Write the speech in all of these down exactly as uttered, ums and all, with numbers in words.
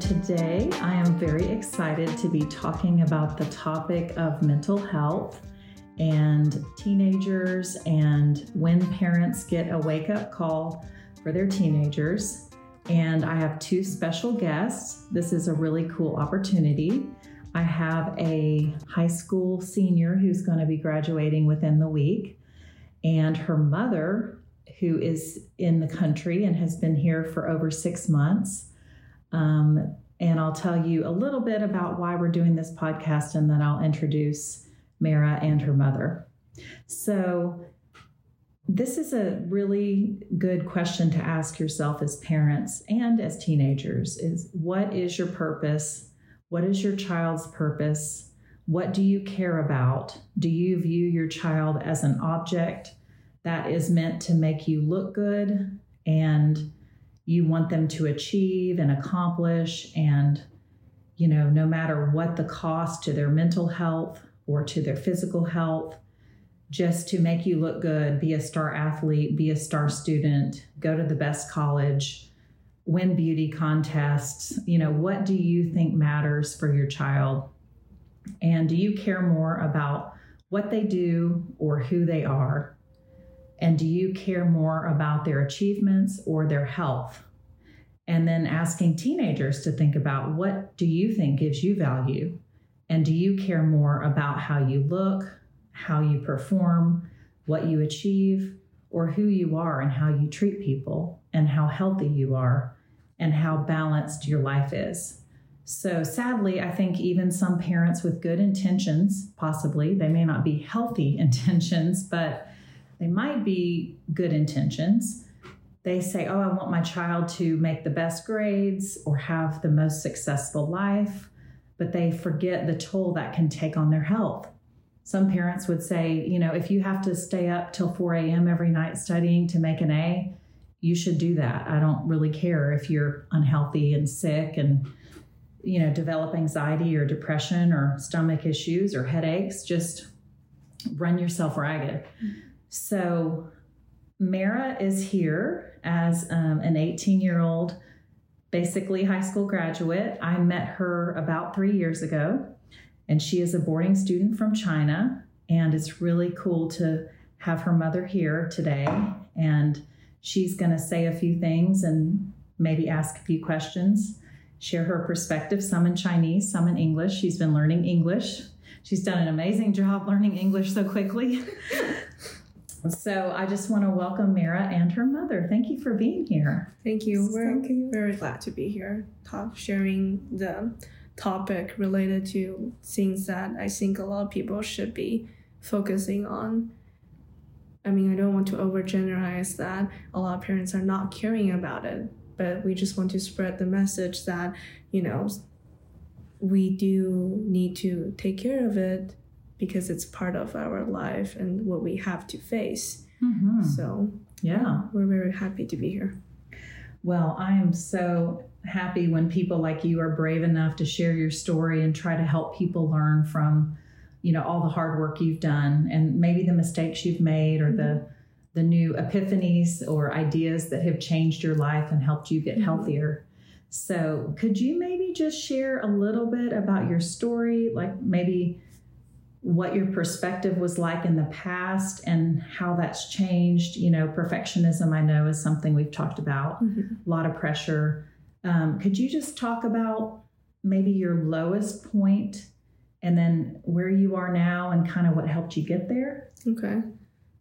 Today, I am very excited to be talking about the topic of mental health and teenagers, and when parents get a wake-up call for their teenagers. And I have two special guests. This is a really cool opportunity. I have a high school senior who's going to be graduating within the week, and her mother, who is in the country and has been here for over six months. Um, And I'll tell you a little bit about why we're doing this podcast, and then I'll introduce Mara and her mother. So this is a really good question to ask yourself as parents and as teenagers is, what is your purpose? What is your child's purpose? What do you care about? Do you view your child as an object that is meant to make you look good, and you want them to achieve and accomplish, and, you know, no matter what the cost to their mental health or to their physical health, just to make you look good, be a star athlete, be a star student, go to the best college, win beauty contests. You know, what do you think matters for your child? And do you care more about what they do or who they are? And do you care more about their achievements or their health? And then asking teenagers to think about, what do you think gives you value? And do you care more about how you look, how you perform, what you achieve, or who you are and how you treat people, and how healthy you are, and how balanced your life is? So sadly, I think even some parents with good intentions, possibly, they may not be healthy intentions, but they might be good intentions. They say, oh, I want my child to make the best grades or have the most successful life, but they forget the toll that can take on their health. Some parents would say, you know, if you have to stay up till four a.m. every night studying to make an A, you should do that. I don't really care if you're unhealthy and sick and, you know, develop anxiety or depression or stomach issues or headaches, just run yourself ragged. So Mara is here as um, an eighteen-year-old, basically high school graduate. I met her about three years ago, and she is a boarding student from China. And it's really cool to have her mother here today. And she's going to say a few things and maybe ask a few questions, share her perspective, some in Chinese, some in English. She's been learning English. She's done an amazing job learning English so quickly. So I just want to welcome Mara and her mother. Thank you for being here. Thank you. We're so very glad to be here, talk, sharing the topic related to things that I think a lot of people should be focusing on. I mean, I don't want to overgeneralize that a lot of parents are not caring about it, but we just want to spread the message that, you know, we do need to take care of it because it's part of our life and what we have to face. Mm-hmm. So yeah, we're very happy to be here. Well, I am so happy when people like you are brave enough to share your story and try to help people learn from, you know, all the hard work you've done and maybe the mistakes you've made or mm-hmm. the the new epiphanies or ideas that have changed your life and helped you get mm-hmm. healthier. So could you maybe just share a little bit about your story, like maybe what your perspective was like in the past and how that's changed? You know, perfectionism, I know, is something we've talked about, mm-hmm. a lot of pressure. Um, could you just talk about maybe your lowest point and then where you are now and kind of what helped you get there? Okay.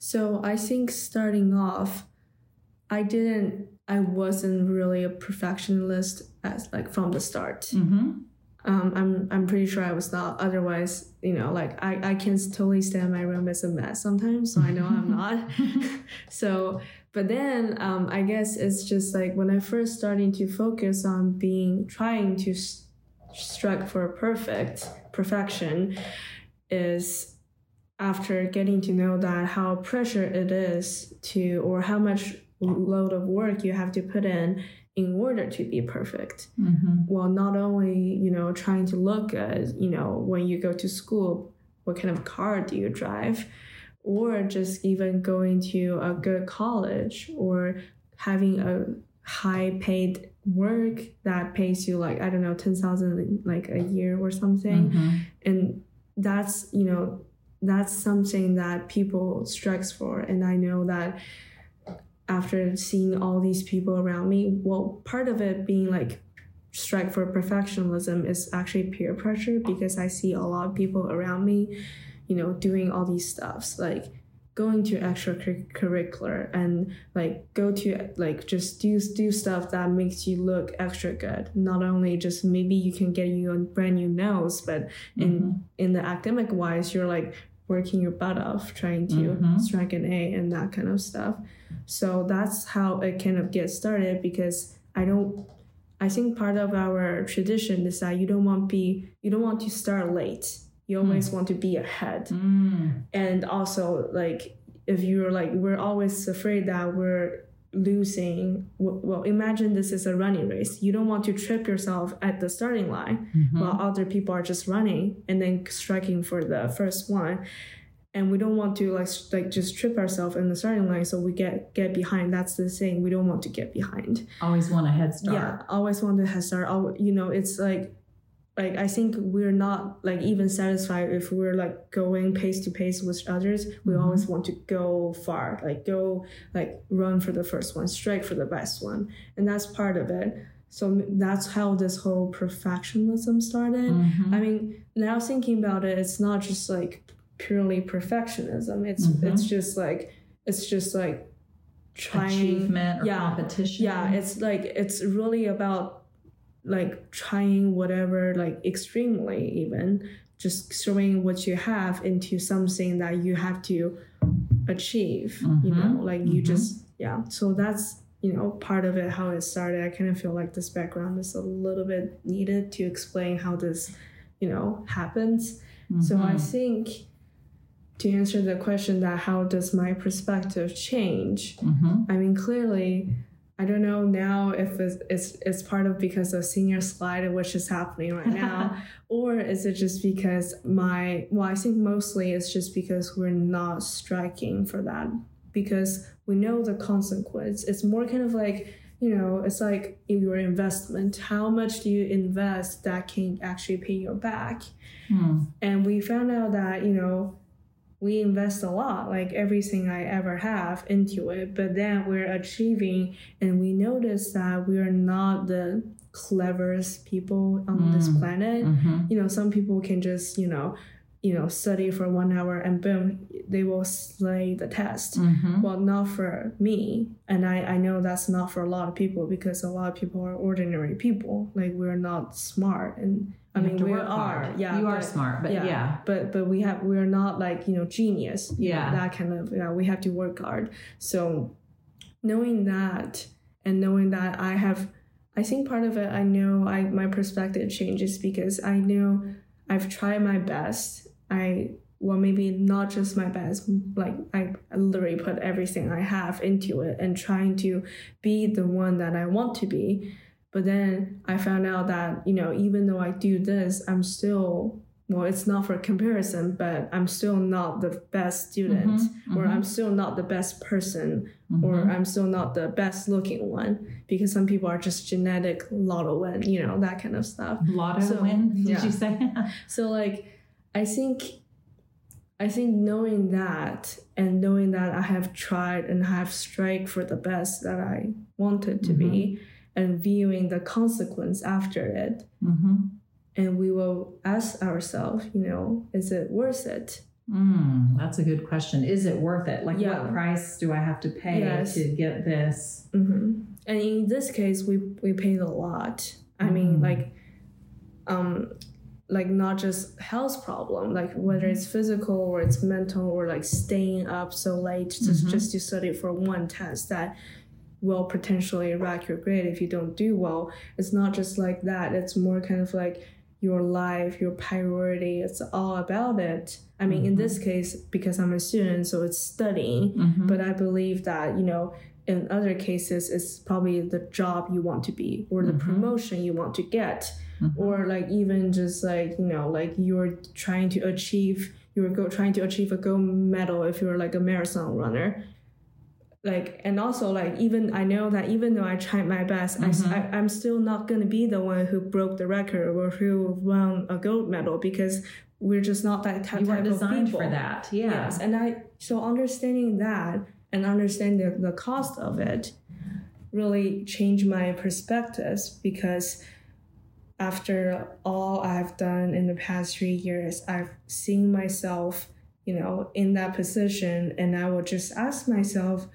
So I think starting off, I didn't I wasn't really a perfectionist as like from the start. Mm-hmm. Um, I'm I'm pretty sure I was not. Otherwise, you know, like I, I can totally stand my room as a mess sometimes. So I know I'm not. So, but then um, I guess it's just like when I first started to focus on being trying to st- strike for perfect perfection is after getting to know that how pressure it is to or how much load of work you have to put in in order to be perfect. Mm-hmm. Well, not only, you know, trying to look at, you know, when you go to school, what kind of car do you drive? Or just even going to a good college or having a high paid work that pays you like, I don't know, ten thousand like a year or something. Mm-hmm. And that's, you know, that's something that people strikes for. And I know that after seeing all these people around me, well, part of it being like strike for perfectionism is actually peer pressure because I see a lot of people around me, you know, doing all these stuffs, like going to extracurricular and like go to like just do do stuff that makes you look extra good. Not only just maybe you can get you a brand new nose, but mm-hmm. in in the academic wise, you're like working your butt off trying to mm-hmm. strike an A and that kind of stuff. So that's how it kind of gets started because I don't I think part of our tradition is that you don't want be you don't want to start late. You always mm. want to be ahead. Mm. And also like if you're like we're always afraid that we're losing. Well, imagine this is a running race. You don't want to trip yourself at the starting line mm-hmm. while other people are just running and then striking for the first one. And we don't want to like like just trip ourselves in the starting line, so we get get behind. That's the thing. We don't want to get behind. Always want a head start. Yeah, always want a head start. Always, you know, it's like like I think we're not like even satisfied if we're like going pace to pace with others. We mm-hmm. always want to go far, like go like run for the first one, strike for the best one, and that's part of it. So that's how this whole perfectionism started. Mm-hmm. I mean, now thinking about it, it's not just like purely perfectionism. It's mm-hmm. it's just like it's just like trying achievement or yeah, competition. Yeah, it's like it's really about like trying whatever like extremely even just throwing what you have into something that you have to achieve. Mm-hmm. You know, like you mm-hmm. just yeah. So that's, you know, part of it how it started. I kind of feel like this background is a little bit needed to explain how this, you know, happens. Mm-hmm. So I think to answer the question that how does my perspective change? Mm-hmm. I mean, clearly, I don't know now if it's, it's, it's part of because of senior slide, which is happening right now, or is it just because my, well, I think mostly it's just because we're not striking for that because we know the consequence. It's more kind of like, you know, it's like in your investment, how much do you invest that can actually pay you back? Mm. And we found out that, you know, we invest a lot, like everything I ever have into it, but then we're achieving and we notice that we are not the cleverest people on mm. this planet. Mm-hmm. You know, some people can just, you know, you know, study for one hour and boom, they will slay the test. Mm-hmm. Well, not for me. And I, I know that's not for a lot of people because a lot of people are ordinary people. Like we're not smart. And I you mean, we are, hard. yeah, you but, are smart, but yeah, yeah, but, but we have, we're not like, you know, genius. Yeah. You know, that kind of, you know, we have to work hard. So knowing that and knowing that I have, I think part of it, I know I my perspective changes because I know I've tried my best. I well, maybe not just my best, like I literally put everything I have into it and trying to be the one that I want to be. But then I found out that, you know, even though I do this, I'm still, well, it's not for comparison, but I'm still not the best student, mm-hmm, or mm-hmm. I'm still not the best person, mm-hmm. or I'm still not the best looking one, because some people are just genetic lotto win, you know, that kind of stuff. Lotto so, win, did yeah. you say? So like, I think, I think knowing that and knowing that I have tried and have strived for the best that I wanted to mm-hmm. be, and viewing the consequence after it. Mm-hmm. And we will ask ourselves, you know, is it worth it? Mm, that's a good question. Is it worth it? Like, yeah. what price do I have to pay yes. to get this? Mm-hmm. And in this case, we, we paid a lot. I mm. mean, like, um, like not just health problem, like whether it's physical or it's mental or like staying up so late just, mm-hmm. just to study for one test that will potentially rack your grade if you don't do well. It's not just like that. It's more kind of like your life, your priority. It's all about it. I mean, mm-hmm. in this case, because I'm a student, so it's studying. Mm-hmm. But I believe that, you know, in other cases, it's probably the job you want to be or the mm-hmm. promotion you want to get. Mm-hmm. Or like even just like, you know, like you're trying to achieve, you're go, trying to achieve a gold medal if you're like a marathon runner. Like, and also like, even I know that even though I tried my best, mm-hmm. I, I, I'm still not going to be the one who broke the record or who won a gold medal, because we're just not that type, type of people. You are designed for that. Yeah. Yes. And I, so understanding that and understanding the, the cost of it really changed my perspectives, because after all I've done in the past three years, I've seen myself, you know, in that position. And I will just ask myself,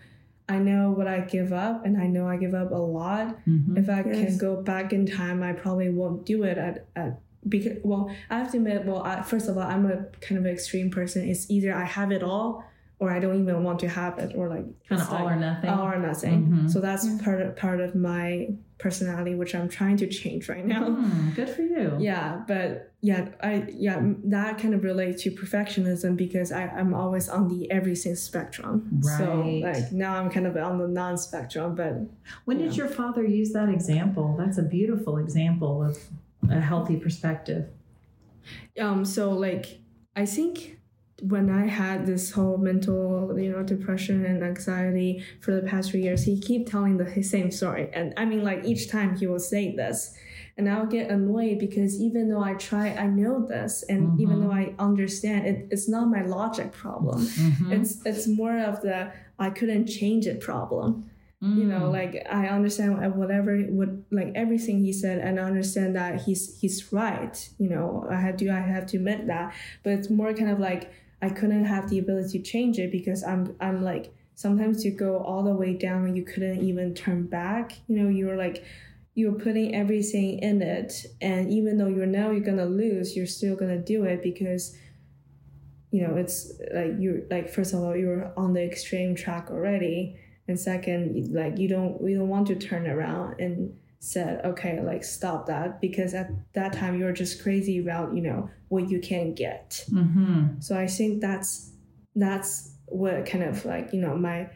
I know what I give up, and I know I give up a lot. Mm-hmm. If I yes. can go back in time, I probably won't do it. At, at because well, I have to admit, well, I, first of all, I'm a kind of extreme person. It's either I have it all, or I don't even want to have it, or like kind of all like, or nothing. All or nothing. Mm-hmm. So that's yeah. part of, part of my personality, which I'm trying to change right now. Mm, good for you. Yeah, but yeah, I yeah that kind of relates to perfectionism, because I, I'm always on the everything spectrum. Right. So like now I'm kind of on the non-spectrum. But when you did know. your father use that example? That's a beautiful example of a healthy perspective. Um. So like I think when I had this whole mental, you know, depression and anxiety for the past three years, he keep telling the same story. And I mean, like each time he will say this, and I'll get annoyed, because even though I try, I know this. And mm-hmm. even though I understand it, it's not my logic problem. Mm-hmm. It's, it's more of the, I couldn't change it problem. Mm. You know, like I understand whatever would like everything he said, and I understand that he's, he's right. You know, I had to, I have to admit that, but it's more kind of like, I couldn't have the ability to change it, because I'm I'm like, sometimes you go all the way down and you couldn't even turn back. You know, you were like, you're putting everything in it. And even though you're now you're going to lose, you're still going to do it, because, you know, it's like you're like, first of all, you're on the extreme track already. And second, like you don't, we don't want to turn around and said, okay, like stop that, because at that time you're just crazy about, you know, what you can get. Mm-hmm. So I think that's that's what kind of like, you know, my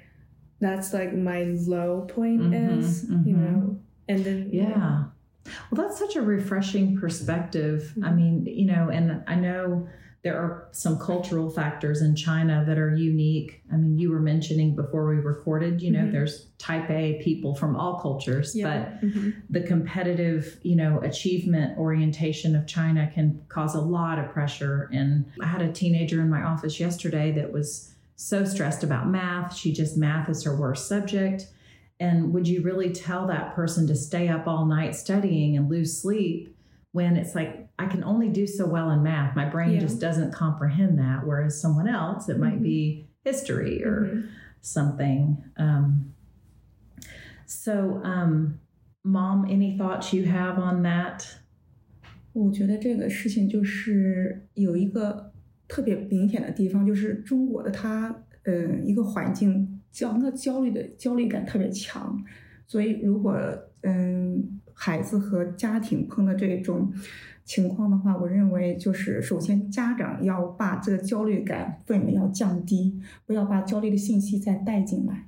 that's like my low point mm-hmm, is, mm-hmm. you know, and then yeah. yeah. Well, that's such a refreshing perspective. Mm-hmm. I mean, you know, and I know there are some cultural factors in China that are unique. I mean, you were mentioning before we recorded, you know, mm-hmm. there's type A people from all cultures, yeah. but mm-hmm. the competitive, you know, achievement orientation of China can cause a lot of pressure. And I had a teenager in my office yesterday that was so stressed about math. She just, math is her worst subject. And would you really tell that person to stay up all night studying and lose sleep when it's like, I can only do so well in math. My brain yeah. just doesn't comprehend that. Whereas someone else, it mm-hmm. might be history or mm-hmm. something. Um, so, um, Mom, any thoughts you have on that? 我觉得这个事情就是有一个特别明显的地方，就是中国的它，呃，一个环境，焦，那焦虑的焦虑感特别强。所以如果，嗯。孩子和家庭碰到这种情况的话，我认为就是首先家长要把这个焦虑感氛围要降低，不要把焦虑的信息再带进来。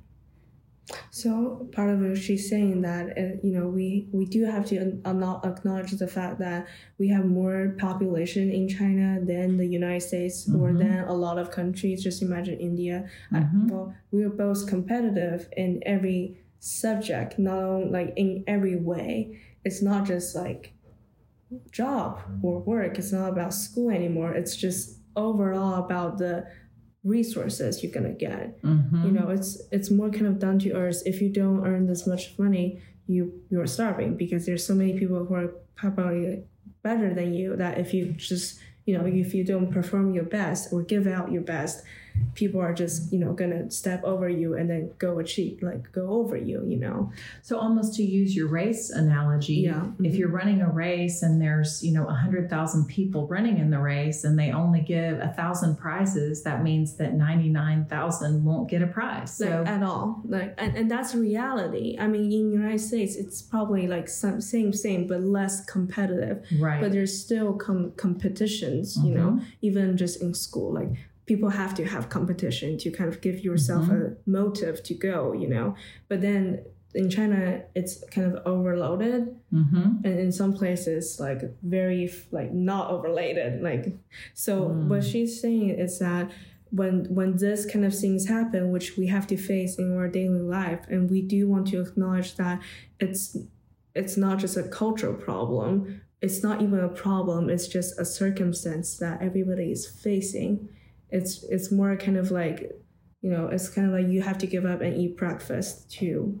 So part of what she's saying that, uh, you know, we, we do have to acknowledge the fact that we have more population in China than the United States mm-hmm. or than a lot of countries. Just imagine India. Mm-hmm. I, well, we are both competitive in every subject, not only like in every way. It's not just like job or work. It's not about school anymore. It's just overall about the resources you're gonna get. Mm-hmm. You know, it's it's more kind of down to earth. If you don't earn this much money, you you're starving, because there's so many people who are probably better than you that if you just, you know, if you don't perform your best or give out your best, people are just, you know, gonna step over you and then go achieve, like go over you, you know. So almost to use your race analogy, yeah. mm-hmm. if you're running a race and there's, you know, one hundred thousand people running in the race and they only give one thousand prizes, that means that ninety-nine thousand won't get a prize. So like, at all. Like, and, and that's reality. I mean, in the United States, it's probably like some same thing, but less competitive. Right. But there's still com- competitions, mm-hmm. you know, even just in school, like people have to have competition to kind of give yourself mm-hmm. a motive to go, you know. But then in China, it's kind of overloaded. Mm-hmm. And in some places, like very, like not overlated. Like, so mm. what she's saying is that when when this kind of things happen, which we have to face in our daily life, and we do want to acknowledge that it's it's not just a cultural problem. It's not even a problem. It's just a circumstance that everybody is facing. It's it's more kind of like, you know, it's kind of like you have to give up and eat breakfast to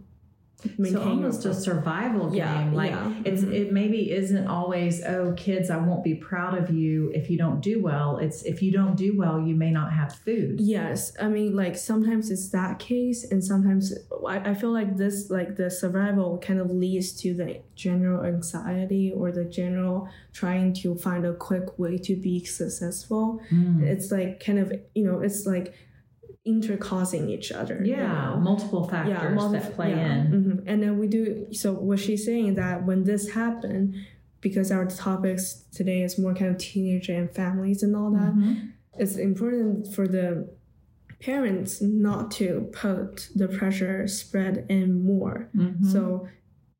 maintain. So almost a survival game. Yeah, like yeah. it's mm-hmm. it maybe isn't always, oh, kids, I won't be proud of you if you don't do well. It's if you don't do well, you may not have food. Yes. I mean, like sometimes it's that case. And sometimes I, I feel like this, like the survival kind of leads to the general anxiety or the general trying to find a quick way to be successful. Mm. It's like kind of, you know, it's like intercausing each other. Yeah, you know? multiple factors yeah, multi- that play yeah. in. Mm-hmm. And then we do, so what she's saying is that when this happened, because our topics today is more kind of teenager and families and all that, mm-hmm. it's important for the parents not to put the pressure spread in more. Mm-hmm. So,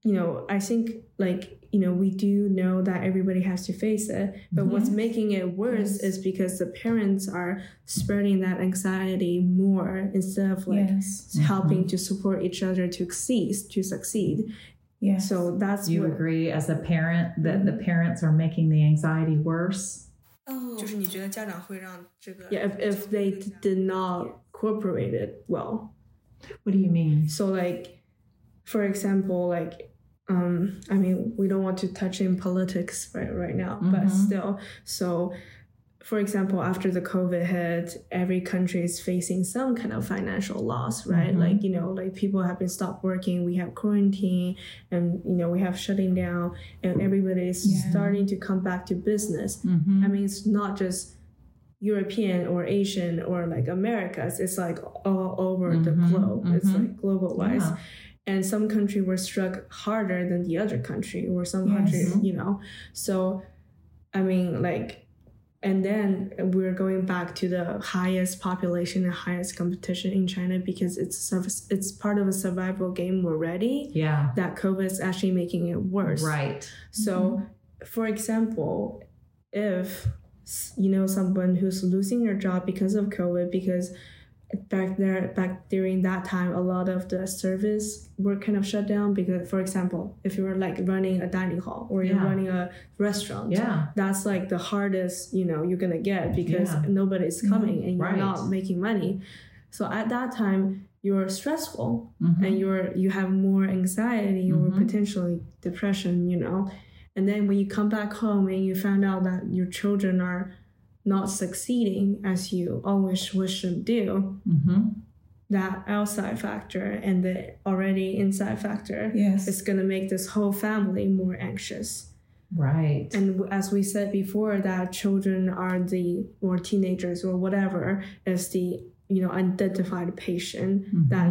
you know, I think like, you know, we do know that everybody has to face it, but yes. what's making it worse yes. is because the parents are spreading that anxiety more instead of like yes. helping mm-hmm. to support each other to succeed, to succeed. Yeah. So that's you what, agree as a parent that the parents are making the anxiety worse. Oh. Yeah, if if they did not cooperate it well. What do you mean? So like, for example, like. Um, I mean, we don't want to touch in politics right, right now, mm-hmm. but still. So, for example, after the COVID hit, every country is facing some kind of financial loss, right? Mm-hmm. Like, you know, like people have been stopped working. We have quarantine and, you know, we have shutting down and everybody is yeah. starting to come back to business. Mm-hmm. I mean, it's not just European or Asian or like Americas. It's like all over mm-hmm. the globe. Mm-hmm. It's like global wise. Yeah. And some country were struck harder than the other country, or some yes. countries, you know. So, I mean, like, and then we're going back to the highest population and highest competition in China because it's it's part of a survival game already. Yeah, that COVID is actually making it worse. Right. So, mm-hmm. for example, if you know someone who's losing their job because of COVID, because Back there, back during that time, a lot of the service were kind of shut down because, for example, if you were like running a dining hall or you're yeah. running a restaurant, yeah. that's like the hardest, you know, you're going to get because yeah. nobody's coming mm-hmm. and you're right. not making money. So at that time, you're stressful mm-hmm. and you're you have more anxiety mm-hmm. or potentially depression, you know. And then when you come back home and you find out that your children are not succeeding as you always wish them do, mm-hmm. that outside factor and the already inside factor yes. is going to make this whole family more anxious. Right. And as we said before, that children are the, or teenagers or whatever, is the, you know, unidentified patient mm-hmm. that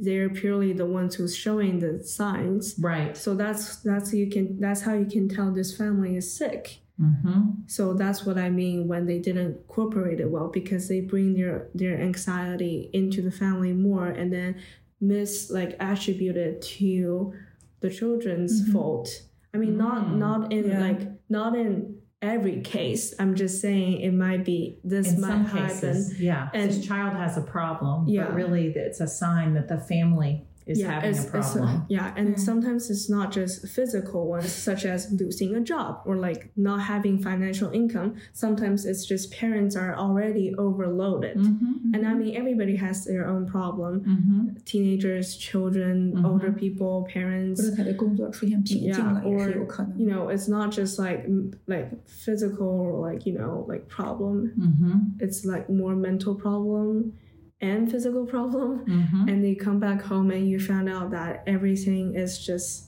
they're purely the ones who's showing the signs. Right. So that's that's you can that's how you can tell this family is sick. Mm-hmm. So that's what I mean when they didn't cooperate it well, because they bring their their anxiety into the family more and then mis like attribute it to the children's mm-hmm. fault. I mean, mm-hmm. not not in yeah. like not in every case. I'm just saying it might be this in might some happen. Cases, yeah, and this child has a problem. Yeah, but really, it's a sign that the family is yeah, having a problem. A, yeah, and mm-hmm. sometimes it's not just physical ones, such as losing a job or like not having financial income. Sometimes it's just parents are already overloaded. Mm-hmm, mm-hmm. And I mean, everybody has their own problem. Mm-hmm. Teenagers, children, mm-hmm. older people, parents. Yeah, or, you know, it's not just like like physical or like, you know, like problem. Mm-hmm. It's like more mental problem and physical problem, mm-hmm. and they come back home and you found out that everything is just,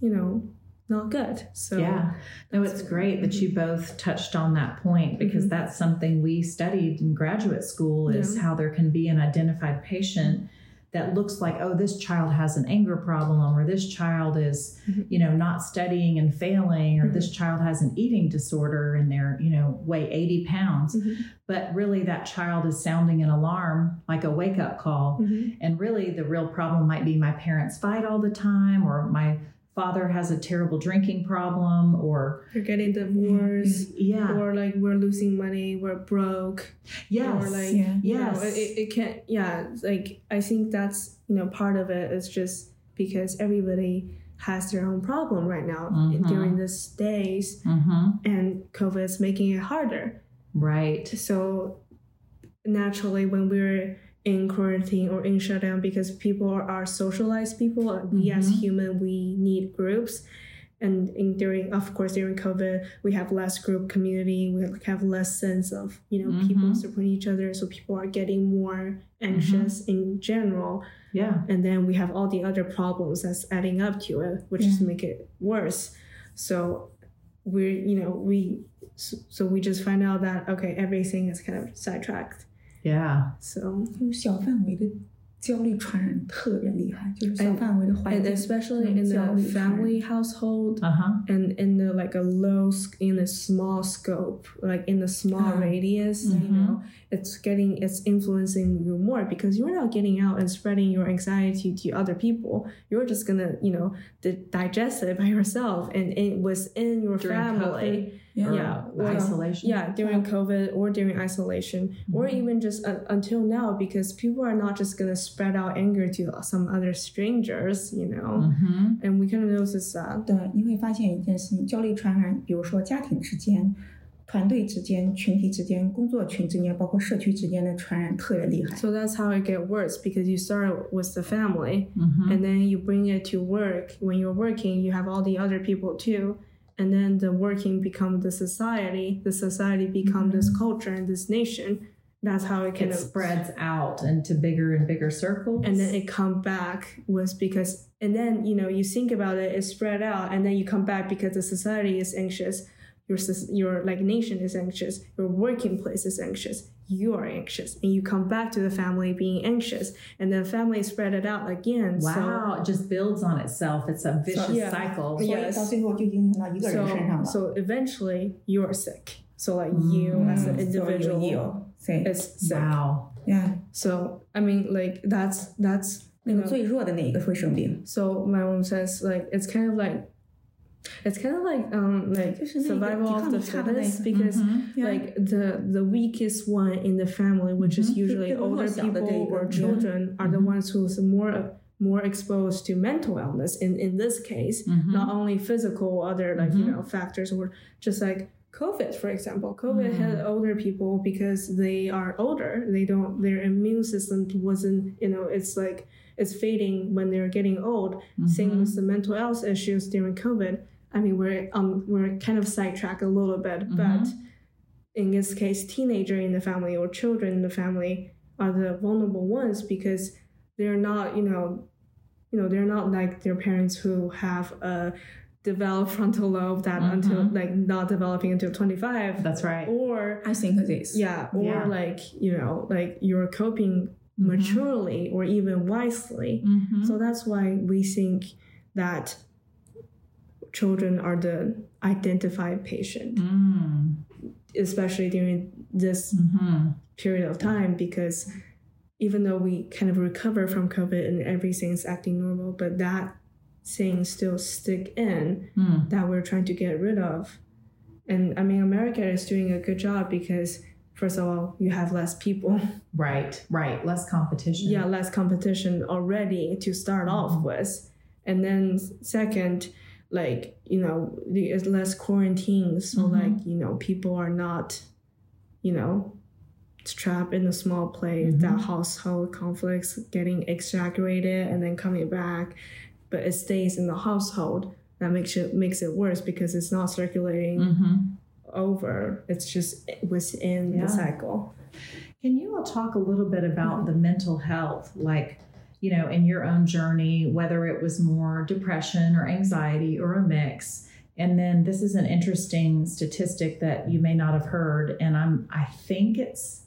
you know, not good. So yeah, no, it's great that you both touched on that point, because mm-hmm. that's something we studied in graduate school, is yeah. how there can be an identified patient that looks like, oh, this child has an anger problem, or this child is, mm-hmm. you know, not studying and failing, or mm-hmm. this child has an eating disorder and they're, you know, weigh eighty pounds. Mm-hmm. But really that child is sounding an alarm, like a wake-up call. Mm-hmm. And really the real problem might be my parents fight all the time, or my father has a terrible drinking problem, or we're getting divorced, yeah, or like we're losing money, we're broke, yes, or like yeah. yes, know, it, it can't, yeah. Like I think that's, you know, part of it is just because everybody has their own problem right now mm-hmm. during these days, mm-hmm. and COVID is making it harder, right? So naturally, when we're in quarantine or in shutdown, because people are, are socialized people, mm-hmm. we as human, we need groups, and in during of course during COVID we have less group community, we have less sense of, you know, mm-hmm. people supporting each other, so people are getting more anxious mm-hmm. in general, yeah, and then we have all the other problems that's adding up to it, which yeah. is make it worse. So we're, you know, we so we just find out that okay, everything is kind of sidetracked. Yeah. So, and, and especially in the family household, uh-huh. and in the like a low in a small scope, like in a small uh-huh. radius, mm-hmm. you know, it's getting it's influencing you more, because you're not getting out and spreading your anxiety to other people. You're just gonna, you know, di- digest it by yourself, and it was in your during family. COVID. Yeah. yeah. Or, isolation. Yeah, during COVID or during isolation, mm-hmm. or even just uh, until now, because people are not just going to spread out anger to some other strangers, you know, mm-hmm. and we kind of notice that. 对,你会发现一件事情,焦虑传染,比如说家庭之间, 团队之间, 群体之间, 工作群之间, 包括社区之间的传染特别厉害. So that's how it gets worse, because you start with the family, mm-hmm. and then you bring it to work. When you're working, you have all the other people too. And then the working become the society, the society become this culture and this nation. That's how it kind of spreads out into bigger and bigger circles. And then it come back was because, and then, you know, you think about it, it's spread out, and then you come back because the society is anxious. Your, your like nation is anxious. Your working place is anxious. You are anxious, and you come back to the family being anxious, and the family spread it out again. Wow, so it just builds on itself. It's a vicious so, yeah. cycle. Yes. So, so eventually you're sick. So like you mm, as an individual you sick. Is sick. Wow. Yeah. So I mean, like that's that's you know, so my mom says like it's kind of like It's kind of like um like survival of the fittest, because mm-hmm. yeah. like the the weakest one in the family, which mm-hmm. is usually older people or children, yeah. are mm-hmm. the ones who's more more exposed to mental illness in in this case, mm-hmm. not only physical other like mm-hmm. you know factors, or just like COVID, for example. COVID mm-hmm. had older people because they are older. They don't their immune system wasn't, you know, it's like it's fading when they're getting old. Mm-hmm. Same with the mental health issues during COVID. I mean, we're um we're kind of sidetracked a little bit, mm-hmm. but in this case, teenager in the family or children in the family are the vulnerable ones, because they're not, you know, you know, they're not like their parents who have a developed frontal lobe that mm-hmm. until like not developing until twenty-five. That's right. Or I think it is. Yeah. Or yeah. like, you know, like your coping mm-hmm. maturely or even wisely. Mm-hmm. So that's why we think that children are the identified patient, mm. especially during this mm-hmm. period of time, because even though we kind of recover from COVID and everything's acting normal, but that thing still stick in mm. that we're trying to get rid of. And I mean, America is doing a good job because, first of all, you have less people. Right, right. Less competition. Yeah, less competition already to start mm-hmm. off with. And then second, like, you know, there's less quarantine. So mm-hmm. like, you know, people are not, you know, trapped in a small place, mm-hmm. that household conflicts getting exaggerated and then coming back, but it stays in the household. That makes it makes it worse because it's not circulating mm-hmm. over. It's just within yeah. the cycle. Can you all talk a little bit about the mental health, like, you know, in your own journey, whether it was more depression or anxiety or a mix? And then this is an interesting statistic that you may not have heard. And I'm, I think it's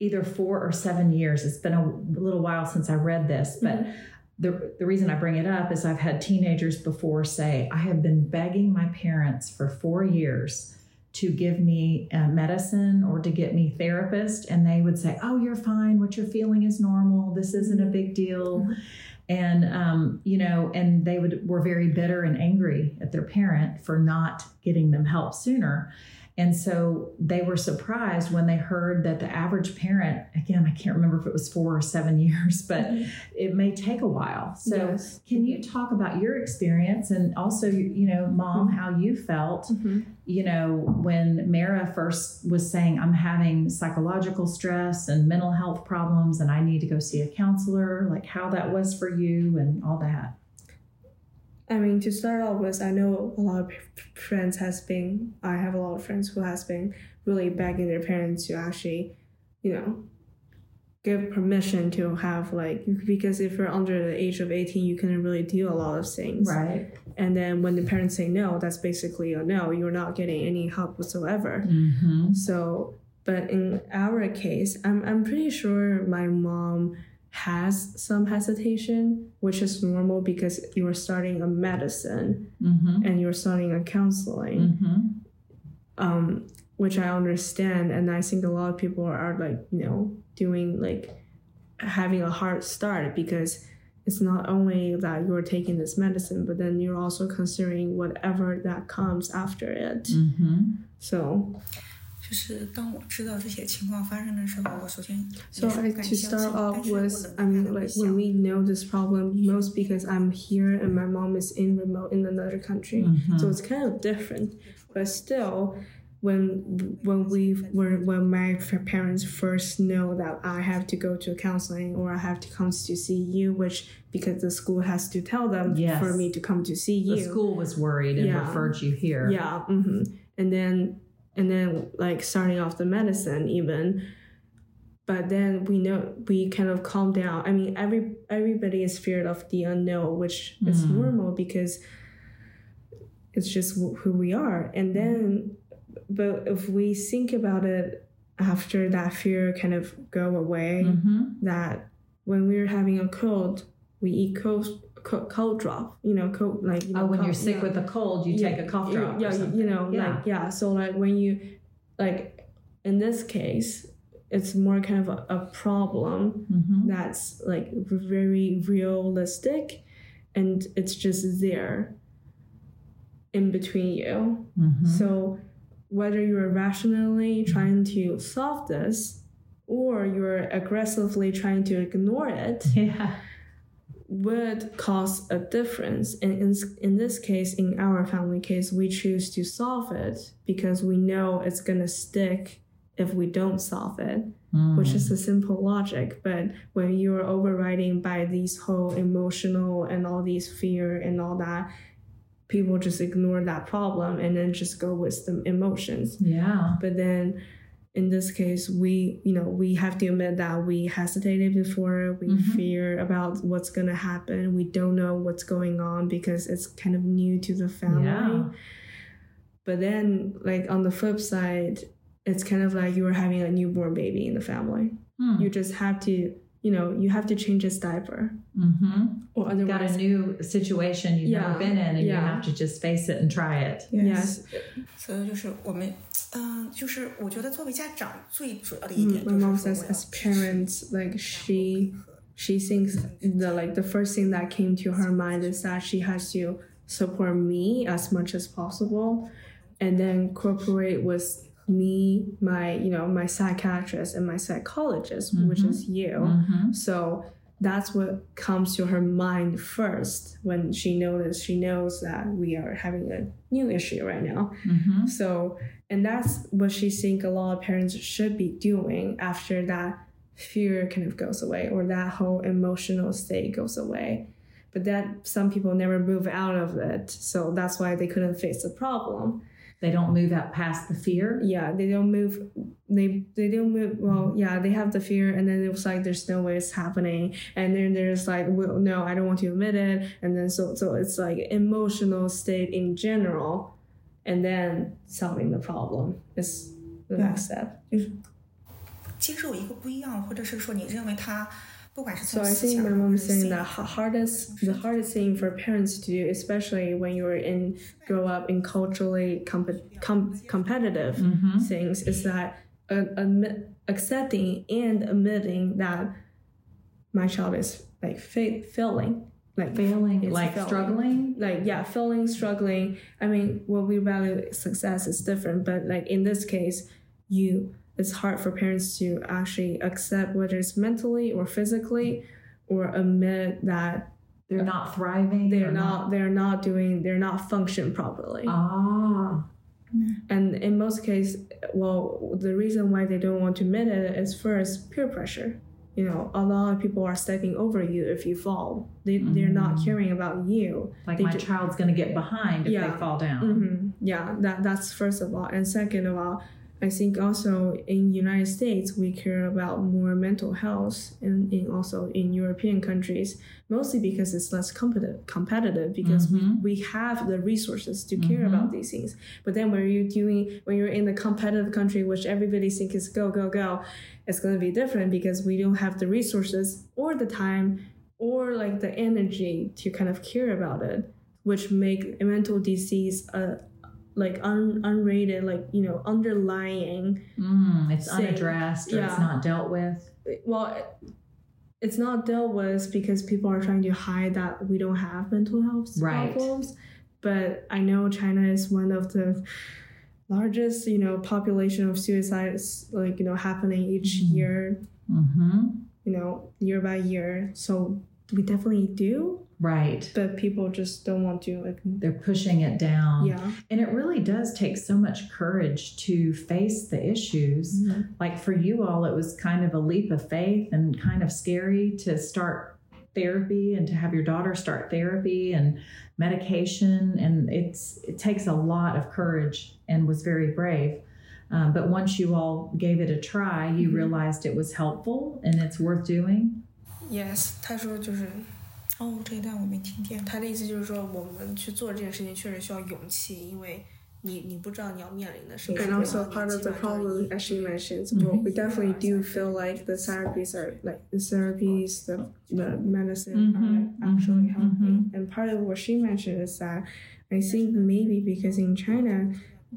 either four or seven years. It's been a little while since I read this, but mm-hmm. the the reason I bring it up is I've had teenagers before say, I have been begging my parents for four years to give me uh, medicine or to get me therapist. And they would say, oh, you're fine. What you're feeling is normal. This isn't a big deal. Mm-hmm. And, um, you know, and they would were very bitter and angry at their parent for not getting them help sooner. And so they were surprised when they heard that the average parent, again, I can't remember if it was four or seven years, but it may take a while. So yes. Can you talk about your experience and also, you know, Mom, mm-hmm. how you felt, mm-hmm. you know, when Mara first was saying, I'm having psychological stress and mental health problems and I need to go see a counselor, like how that was for you and all that? I mean, to start off with, I know a lot of friends has been, I have a lot of friends who has been really begging their parents to actually, you know, give permission to have, like, because if you're under the age of eighteen, you can really do a lot of things. Right. And then when the parents say no, that's basically a no, you're not getting any help whatsoever. Mm-hmm. So, but in our case, I'm I'm pretty sure my mom has some hesitation, which is normal because you are starting a medicine mm-hmm. and you're starting a counseling, mm-hmm. um, which I understand. And I think a lot of people are, like, you know, doing, like, having a hard start because it's not only that you're taking this medicine, but then you're also considering whatever that comes after it. Mm-hmm. So... So I, to start off with, I mean, like, when we know this problem, most because I'm here and my mom is in remote in another country, mm-hmm. so it's kind of different. But still, when when we were when my parents first know that I have to go to counseling or I have to come to see you, which because the school has to tell them yes. for me to come to see you. The school was worried and yeah. referred you here. Yeah, mm-hmm. and then. And then, like, starting off the medicine even, but then we know we kind of calm down. I mean, every everybody is feared of the unknown, which mm. is normal because it's just who we are. And then, but if we think about it after that fear kind of go away, mm-hmm. that when we're having a cold, we eat cold. cold drop, you know, cold, like, you know, oh, when cough, you're sick yeah. with a cold, you yeah. take a cough drop. Yeah, yeah you know, yeah. like, yeah. So, like, when you, like, in this case, it's more kind of a, a problem mm-hmm. that's, like, very realistic, and it's just there in between you. Mm-hmm. So, whether you're rationally trying to solve this or you're aggressively trying to ignore it, yeah. would cause a difference. And in, in this case, in our family case, we choose to solve it because we know it's going to stick if we don't solve it, mm. which is a simple logic. But when you're overriding by these whole emotional and all these fear and all that, people just ignore that problem and then just go with the emotions. Yeah. But then in this case, we, you know, we have to admit that we hesitated before, we mm-hmm. fear about what's going to happen. We don't know what's going on because it's kind of new to the family. Yeah. But then, like, on the flip side, it's kind of like you are having a newborn baby in the family. Hmm. You just have to you know, you have to change his diaper. Mm-hmm. Or otherwise, got a new situation you've yeah, never been in, and yeah. you have to just face it and try it. Yes. So, my mom says, as parents, like she, she thinks the like the first thing that came to her mind is that she has to support me as much as possible, and then cooperate with me, my, you know, my psychiatrist and my psychologist, mm-hmm. which is you. Mm-hmm. So that's what comes to her mind first when she notices, she knows that we are having a new issue right now. Mm-hmm. So, and that's what she thinks a lot of parents should be doing after that fear kind of goes away or that whole emotional state goes away. But that some people never move out of it. So that's why they couldn't face the problem. They don't move out past the fear. Yeah, they don't move. They they don't move. Well, yeah, they have the fear, and then it was like there's no way it's happening, and then there's like, well, no, I don't want to admit it, and then so so it's like emotional state in general, and then solving the problem is the yeah. next step. So I think my mom is saying that hardest, the hardest thing for parents to do, especially when you're in, grow up in culturally com- com- competitive mm-hmm. things, is that uh, admit, accepting and admitting that my child is like fa- failing, like failing, like failing. struggling, like yeah, failing, struggling. I mean, what we value success is different, but like in this case, you. It's hard for parents to actually accept whether it's mentally or physically, or admit that they're not thriving. They're not, not. They're not doing. They're not functioning properly. Ah. And in most cases, well, the reason why they don't want to admit it is first peer pressure. You know, a lot of people are stepping over you if you fall. They mm-hmm. they're not caring about you. Like they my ju- child's going to get behind if yeah. they fall down. Mm-hmm. Yeah. That that's first of all, and second of all. I think also in United States, we care about more mental health and in also in European countries, mostly because it's less competitive, competitive because mm-hmm. we, we have the resources to mm-hmm. care about these things. But then when you're doing, when you're in a competitive country, which everybody thinks is go, go, go, it's going to be different because we don't have the resources or the time or like the energy to kind of care about it, which make mental disease a like un, unrated, like, you know, underlying. Mm, it's thing. unaddressed or yeah. it's not dealt with. Well, it's not dealt with because people are trying to hide that we don't have mental health right. problems. But I know China is one of the largest, you know, population of suicides, like, you know, happening each mm-hmm. year, mm-hmm. you know, year by year. So we definitely do. Right. But people just don't want to. Like, they're pushing it down. Yeah. And it really does take so much courage to face the issues. Mm-hmm. Like for you all, it was kind of a leap of faith and kind of scary to start therapy and to have your daughter start therapy and medication. And it's it takes a lot of courage and was very brave. Um, but once you all gave it a try, you mm-hmm. realized it was helpful and it's worth doing. Yes. And also part of the problem, as she mentions, well, we definitely do feel like the therapies are like the therapies, the, the medicine mm-hmm. are actually helping. Mm-hmm. And part of what she mentioned is that I think maybe because in China,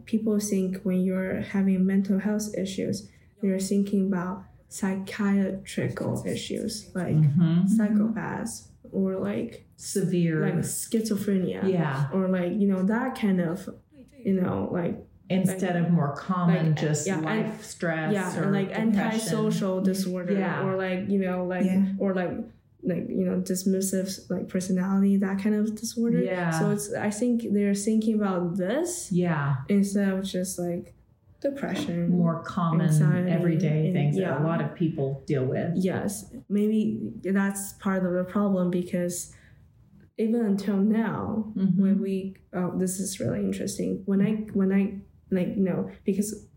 people think when you're having mental health issues, you're thinking about psychiatrical issues like mm-hmm. psychopaths. Or like severe, like schizophrenia, yeah, or like you know that kind of, you know, like instead like, of more common like, just yeah, life and, stress, yeah, or and like depression. Antisocial disorder, yeah. or like you know like yeah. or like like you know dismissive like personality, that kind of disorder. Yeah. So it's I think they're thinking about this, yeah, instead of just like depression, more common anxiety, everyday and, things yeah. that a lot of people deal with. Yes, maybe that's part of the problem because even until now, mm-hmm. when we oh, this is really interesting. When I when I like you know because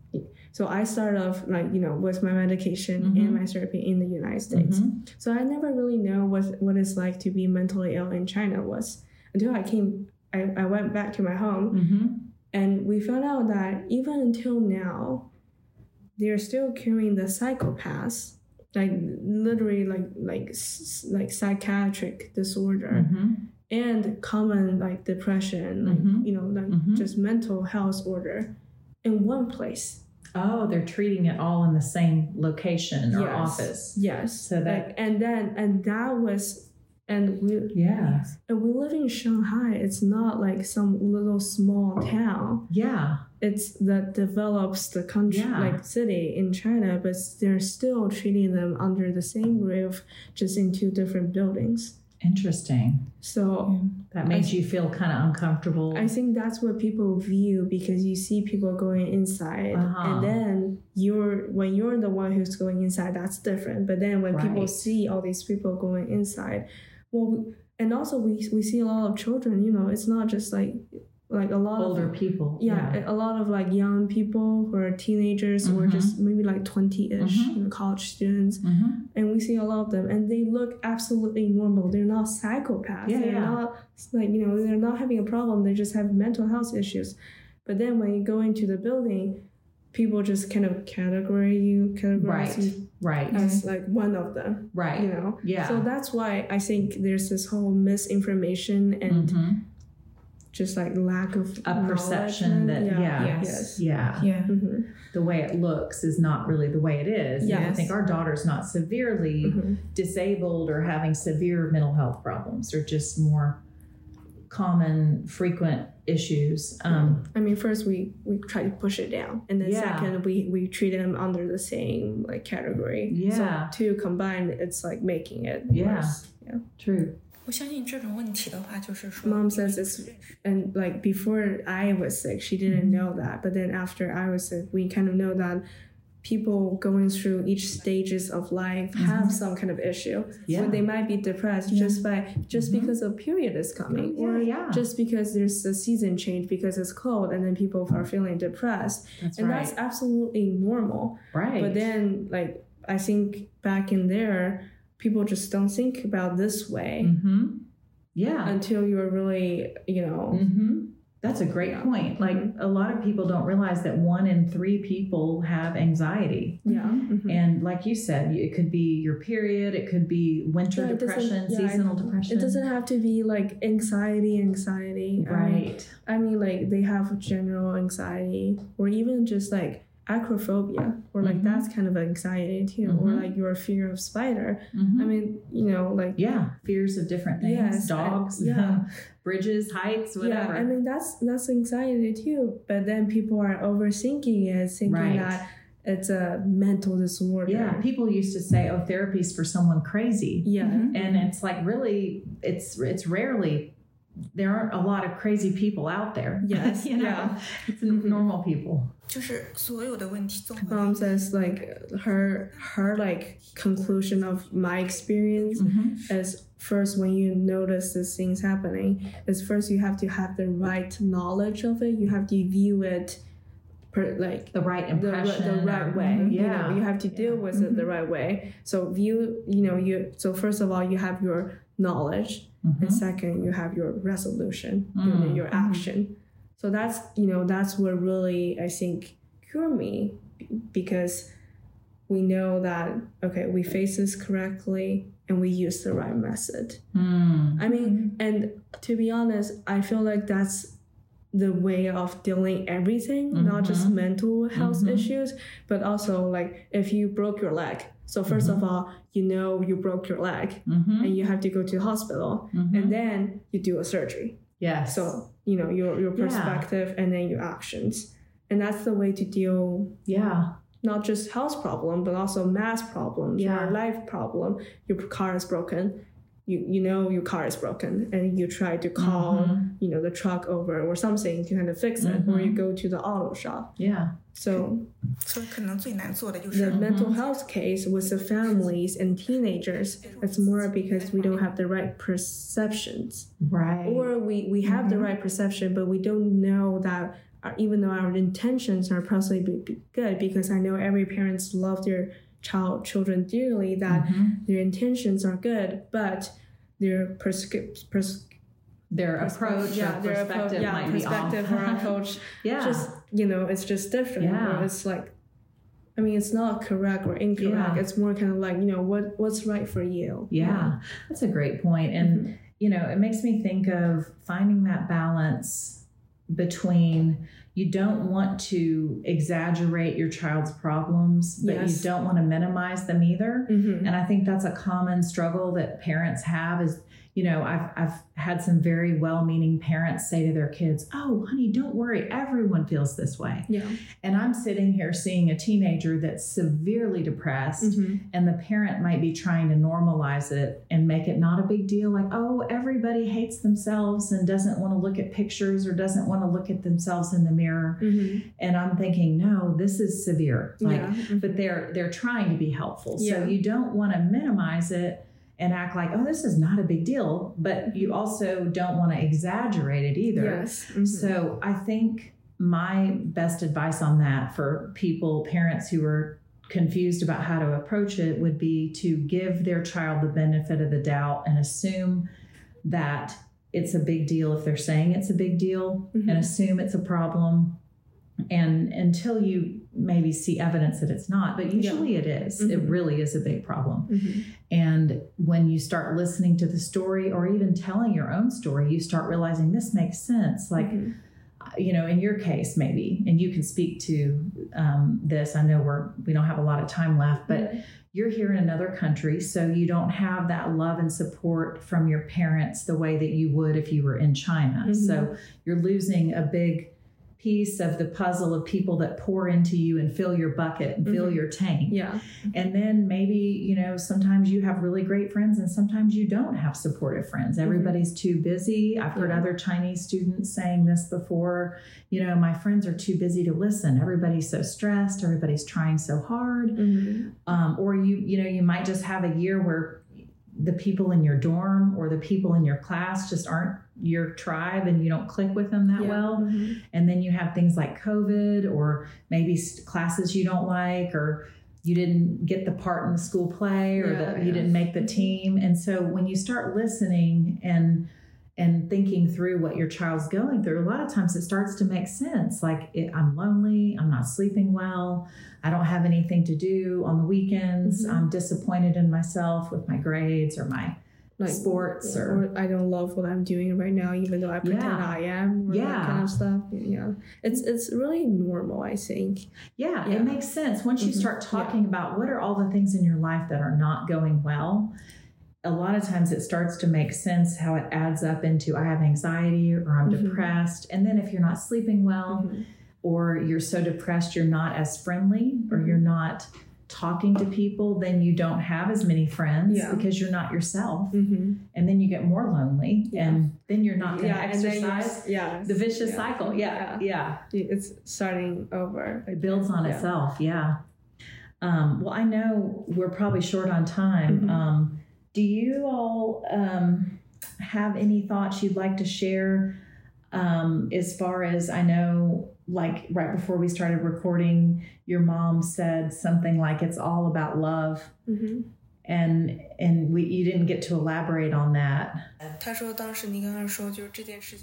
so I started off like you know with my medication mm-hmm. and my therapy in the United States, mm-hmm. so I never really know what what it's like to be mentally ill in China was until I came. I, I went back to my home. Mm-hmm. And we found out that even until now, they're still carrying the psychopaths like literally like like like psychiatric disorder, mm-hmm. and common like depression, like mm-hmm. you know, like mm-hmm. just mental health order in one place. Oh, they're treating it all in the same location or yes. office. Yes. So that like, and then and that was. And we yeah, and we live in Shanghai. It's not like some little small town. Yeah, it's that develops the country, yeah. like city in China. But they're still treating them under the same roof, just in two different buildings. Interesting. So yeah. that makes you feel kind of uncomfortable. I think that's what people view, because you see people going inside, uh-huh. and then you're when you're the one who's going inside, that's different. But then when right. people see all these people going inside. Well, and also we we see a lot of children, you know, it's not just like like a lot older of older people. Yeah, yeah, a lot of like young people who are teenagers mm-hmm. or just maybe like twenty-ish mm-hmm. you know, college students. Mm-hmm. And we see a lot of them, and they look absolutely normal. They're not psychopaths. Yeah, they're yeah. not like, you know, they're not having a problem. They just have mental health issues. But then when you go into the building, people just kind of categorize you, categorize right. you. Right. As like one of them. Right. You know? Yeah. So that's why I think there's this whole misinformation and mm-hmm. just like lack of a perception that yeah. Yeah. Yes. Yes. Yeah. Yeah. Mm-hmm. The way it looks is not really the way it is. Yeah. I think our daughter's not severely mm-hmm. disabled or having severe mental health problems, or just more common, frequent issues. Um, I mean, first we, we try to push it down, and then yeah. second we, we treat them under the same like category. Yeah. So two combined, it's like making it yeah. worse. Yeah. True. Mom says it's, and like before I was sick, she didn't know that, but then after I was sick, we kind of know that people going through each stages of life mm-hmm. have some kind of issue. Yeah. So they might be depressed yeah. just by just mm-hmm. because a period is coming, yeah, or yeah. just because there's a season change because it's cold, and then people are feeling depressed. That's and right. that's absolutely normal. Right. But then, like, I think back in there, people just don't think about this way. Mm-hmm. Yeah. Until you're really, you know... Mm-hmm. That's a great point. Like mm-hmm. a lot of people don't realize that one in three people have anxiety. Yeah. Mm-hmm. And like you said, it could be your period. It could be winter yeah, depression, yeah, seasonal depression. It doesn't have to be like anxiety, anxiety. Right. Um, I mean, like they have general anxiety, or even just like acrophobia, or like mm-hmm. that's kind of anxiety too, mm-hmm. or like your fear of spider. Mm-hmm. I mean, you know, like yeah, fears of different things, yes, dogs, I, yeah, bridges, heights, whatever. Yeah, I mean that's that's anxiety too. But then people are overthinking it, thinking right. that it's a mental disorder. Yeah, people used to say, "Oh, therapy's for someone crazy." Yeah, mm-hmm. and it's like really, it's it's rarely. There aren't a lot of crazy people out there. Yes. You know, yeah. It's normal people. Mom says like her, her like conclusion of my experience mm-hmm. is first, when you notice these things happening, is first you have to have the right knowledge of it. You have to view it per, like the right impression, the, the right way. Mm-hmm. Yeah. You know, you have to deal yeah. with mm-hmm. it the right way. So view, you know, you, so first of all, you have your knowledge, mm-hmm. and second, you have your resolution, mm-hmm. you know, your action. Mm-hmm. So that's, you know, that's what really I think cured me, because we know that okay, we face this correctly and we use the right method. Mm-hmm. I mean, and to be honest, I feel like that's the way of dealing everything, mm-hmm. not just mental health mm-hmm. issues, but also like if you broke your leg. So first mm-hmm. of all, you know you broke your leg mm-hmm. and you have to go to the hospital mm-hmm. and then you do a surgery. Yes. So, you know, your, your perspective yeah. and then your actions. And that's the way to deal yeah. not just health problem, but also mass problems, yeah. or life problem. Your car is broken. You you know your car is broken, and you try to call, mm-hmm. you know, the truck over or something to kind of fix it, mm-hmm. or you go to the auto shop. Yeah. So, so the mental health case with the families and teenagers, it's more because we don't have the right perceptions. Right. Or we, we have mm-hmm. the right perception, but we don't know that our, even though our intentions are possibly be, be good, because I know every parents love their child children dearly, that mm-hmm. their intentions are good, but their prescript pers- their approach yeah, or their perspective appro- yeah, might perspective be off. Or approach yeah just you know it's just different. Yeah. It's like I mean, it's not correct or incorrect. Yeah. It's more kind of like, you know, what what's right for you. Yeah, yeah. That's a great point. And, mm-hmm. you know, it makes me think of finding that balance between you don't want to exaggerate your child's problems, but yes. you don't want to minimize them either. Mm-hmm. And I think that's a common struggle that parents have is, you know, I've I've had some very well-meaning parents say to their kids, oh, honey, don't worry. Everyone feels this way. Yeah. And I'm sitting here seeing a teenager that's severely depressed mm-hmm. and the parent might be trying to normalize it and make it not a big deal. Like, oh, everybody hates themselves and doesn't want to look at pictures or doesn't want to look at themselves in the mirror. Mm-hmm. And I'm thinking, no, this is severe. Like, yeah. mm-hmm. But they're they're trying to be helpful. Yeah. So you don't want to minimize it and act like, oh, this is not a big deal, but you also don't want to exaggerate it either. Yes. Mm-hmm. So I think my best advice on that for people, parents who are confused about how to approach it would be to give their child the benefit of the doubt and assume that it's a big deal if they're saying it's a big deal mm-hmm. and assume it's a problem. And until you maybe see evidence that it's not, but usually yeah. it is. Mm-hmm. It really is a big problem. Mm-hmm. And when you start listening to the story or even telling your own story, you start realizing this makes sense. Like, mm-hmm. you know, in your case, maybe, and you can speak to um, this. I know we're, we don't have a lot of time left, but mm-hmm. you're here in another country, so you don't have that love and support from your parents the way that you would if you were in China. Mm-hmm. So you're losing a big piece of the puzzle of people that pour into you and fill your bucket and mm-hmm. fill your tank. Yeah. And then maybe, you know, sometimes you have really great friends and sometimes you don't have supportive friends. Everybody's mm-hmm. too busy. I've heard yeah. other Chinese students saying this before, you know, my friends are too busy to listen. Everybody's so stressed. Everybody's trying so hard. Mm-hmm. Um, or you, you know, you might just have a year where the people in your dorm or the people in your class just aren't your tribe and you don't click with them that yeah. well. Mm-hmm. And then you have things like COVID or maybe classes you don't like, or you didn't get the part in the school play or yeah, the, yeah. you didn't make the team. And so when you start listening and and thinking through what your child's going through, a lot of times it starts to make sense. Like, it, I'm lonely, I'm not sleeping well, I don't have anything to do on the weekends, mm-hmm. I'm disappointed in myself with my grades or my like, sports. Yeah, or, or I don't love what I'm doing right now, even though I pretend yeah. I am. Or yeah. That kind of stuff. Yeah. It's it's really normal, I think. Yeah, yeah. It makes sense. Once mm-hmm. you start talking yeah. about what are all the things in your life that are not going well, a lot of times it starts to make sense how it adds up into I have anxiety or I'm mm-hmm. depressed. And then if you're not sleeping well mm-hmm. or you're so depressed, you're not as friendly mm-hmm. or you're not talking to people, then you don't have as many friends yeah. because you're not yourself. Mm-hmm. And then you get more lonely yeah. and then you're not going to yeah, exercise yeah, the vicious yeah. cycle. Yeah, yeah. Yeah. It's starting over. It builds on yeah. itself. Yeah. Um, well, I know we're probably short on time. Mm-hmm. Um, do you all um, have any thoughts you'd like to share um, as far as I know, like right before we started recording, your mom said something like it's all about love. Mm-hmm. And and we you didn't get to elaborate on that.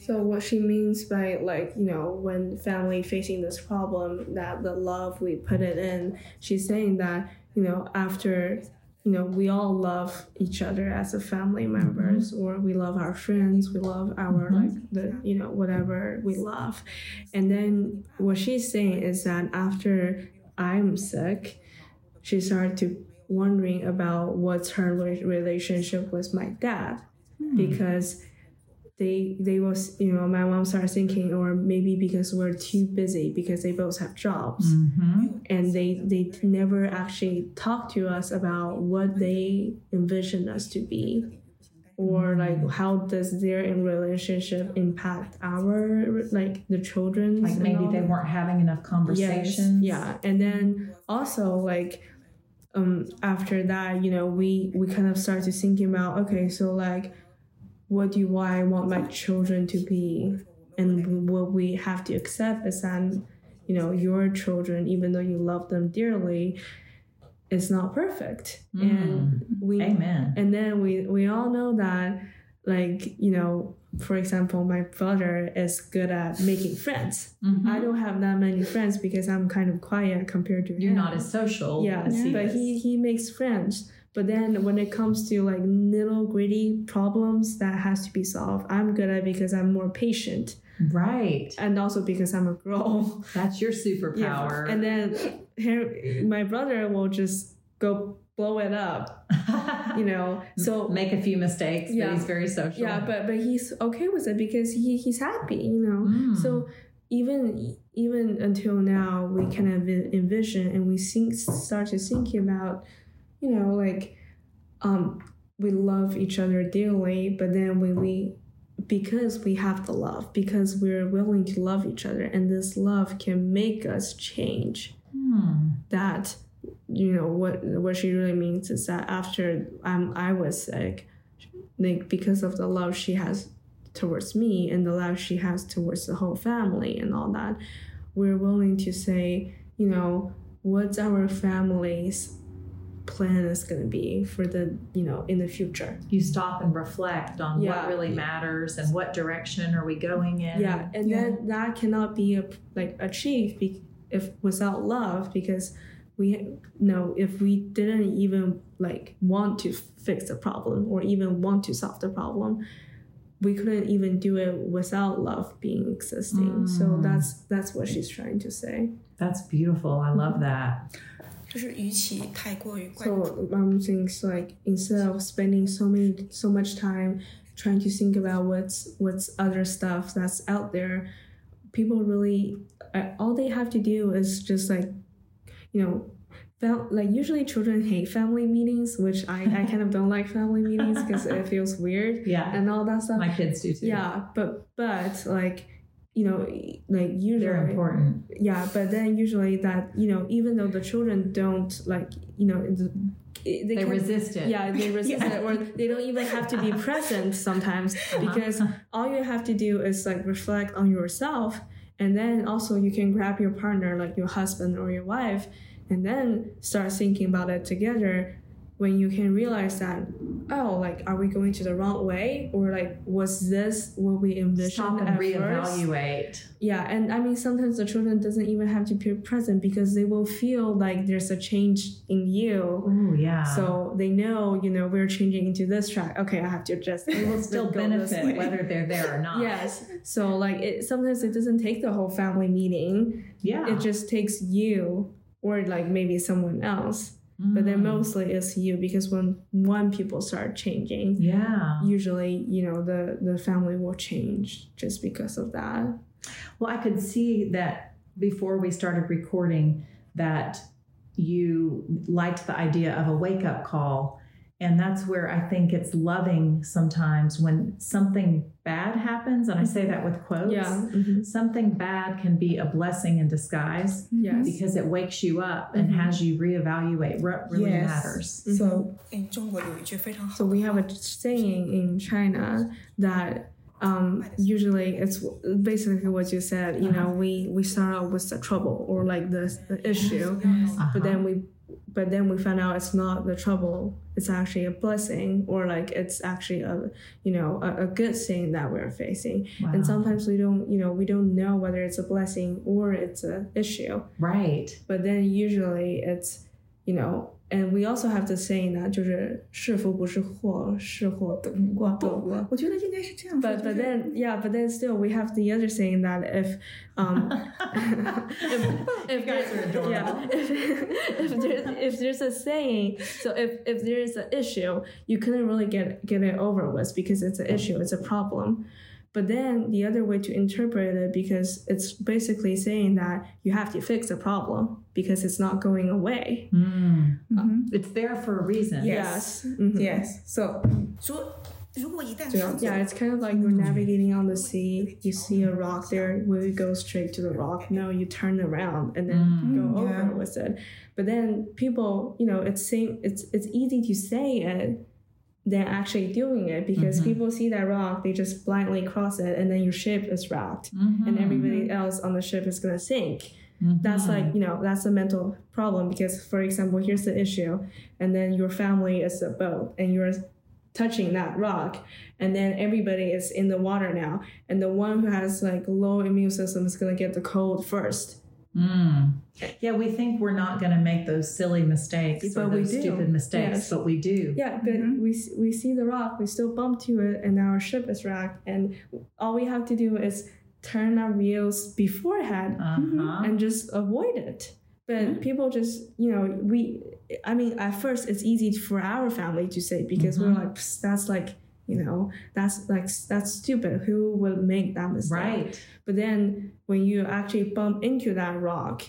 So what she means by like, you know, when family facing this problem, that the love we put it in, she's saying that, you know, after... You know, we all love each other as a family members, mm-hmm. or we love our friends, we love our, mm-hmm. like, the you know, whatever we love. And then what she's saying is that after I'm sick, she started to wondering about what's her relationship with my dad, mm-hmm. because they they was, you know, my mom started thinking, or maybe because we're too busy because they both have jobs, mm-hmm. and they they never actually talk to us about what they envision us to be, or like how does their relationship impact our, like, the children's, like maybe they weren't having enough conversations. Yes, yeah. And then also like um after that, you know, we we kind of started thinking about, okay, so like, what do I want my children to be? And what we have to accept is that, you know, your children, even though you love them dearly, is not perfect. Mm. And we, Amen. And then we, we all know that, like, you know, for example, my brother is good at making friends. Mm-hmm. I don't have that many friends because I'm kind of quiet compared to You're him. You're not as social. Yes, yeah, but he, he makes friends. But then when it comes to like little gritty problems that has to be solved, I'm good at because I'm more patient. Right. And also because I'm a girl. That's your superpower. Yeah. And then her, my brother will just go blow it up. You know, so make a few mistakes, yeah, but he's very social. Yeah, but but he's okay with it because he, he's happy, you know. Mm. So even even until now, we kind of envision and we think, start to thinking about, you know, like um, we love each other dearly, but then when we, because we have the love, because we're willing to love each other, and this love can make us change. Mm. That. You know what? What she really means is that after um, I was sick, like because of the love she has towards me and the love she has towards the whole family and all that, we're willing to say, you know, what's our family's plan is going to be for the, you know, in the future. You stop and reflect on yeah. what really matters and what direction are we going in. Yeah, and yeah. then that cannot be like achieved if without love, because. We know if we didn't even like want to fix the problem or even want to solve the problem, we couldn't even do it without love being existing. Mm. So that's that's what she's trying to say. That's beautiful. I love that. So I'm thinking like instead of spending so many so much time trying to think about what's what's other stuff that's out there, people really all they have to do is just like. You know, like usually children hate family meetings, which I, I kind of don't like family meetings because it feels weird. Yeah. And all that stuff. My kids do too. Yeah. But, but like, you know, like usually. They're important. Yeah. But then usually that, you know, even though the children don't like, you know, they, they can, resist it. Yeah. They resist yeah. it. Or they don't even have to be present sometimes because all you have to do is like reflect on yourself. And then also you can grab your partner, like your husband or your wife, and then start thinking about it together when you can realize that, oh, like, are we going to the wrong way? Or like, was this what we envisioned Stop and at reevaluate. First? Yeah. And I mean, sometimes the children doesn't even have to be present because they will feel like there's a change in you. Oh, yeah. So they know, you know, we're changing into this track. Okay. I have to adjust. It will still benefit whether they're there or not. Yes. So like it, sometimes it doesn't take the whole family meeting. Yeah. It just takes you or like maybe someone else. But then mostly it's you because when one people start changing, yeah, usually, you know, the, the family will change just because of that. Well, I could see that before we started recording that you liked the idea of a wake-up call. And that's where I think it's loving sometimes when something bad happens. And I say that with quotes. Yeah. Mm-hmm. Something bad can be a blessing in disguise. Yes. Because it wakes you up and mm-hmm. has you reevaluate what really yes. matters. Mm-hmm. So, so we have a saying in China that um, usually it's basically what you said. You know, we, we start out with the trouble or like the, the issue, uh-huh. but then we But then we found out it's not the trouble. It's actually a blessing or like it's actually a, you know, a, a good thing that we're facing. Wow. And sometimes we don't, you know, we don't know whether it's a blessing or it's an issue. Right. But then usually it's, you know, and we also have the saying that 就是是福不是祸，是祸等过。 but, but then, yeah, but then still we have the other saying that if, um, if, if, guys are adorable. Yeah, if, if, there's, if there's a saying, so if, if there's an issue, you couldn't really get, get it over with because it's an issue, it's a problem. But then the other way to interpret it, because it's basically saying that you have to fix a problem because it's not going away. Mm. Mm-hmm. It's there for a reason. Yes. Yes. Mm-hmm. Yes. So, so, yeah, it's kind of like you're navigating on the sea. You see a rock there. Will you go straight to the rock? No, you turn around and then mm, go over yeah. with it. But then people, you know, it's same, it's it's easy to say it. Than actually doing it because mm-hmm. people see that rock, they just blindly cross it, and then your ship is rocked, mm-hmm. and everybody else on the ship is gonna sink. Mm-hmm. That's like, you know, that's a mental problem because, for example, here's the issue, and then your family is a boat, and you're touching that rock, and then everybody is in the water now, and the one who has like low immune system is gonna get the cold first. Mm. Yeah, we think we're not going to make those silly mistakes, but or those we do. stupid mistakes, yes. but we do. Yeah, but mm-hmm. we we see the rock, we still bump to it, and our ship is wrecked. And all we have to do is turn our wheels beforehand uh-huh. and just avoid it. But mm-hmm. people just, you know, we. I mean, at first it's easy for our family to say because mm-hmm. we're like, that's like, you know, that's like that's stupid. Who would make that mistake? Right. But then when you actually bump into that rock,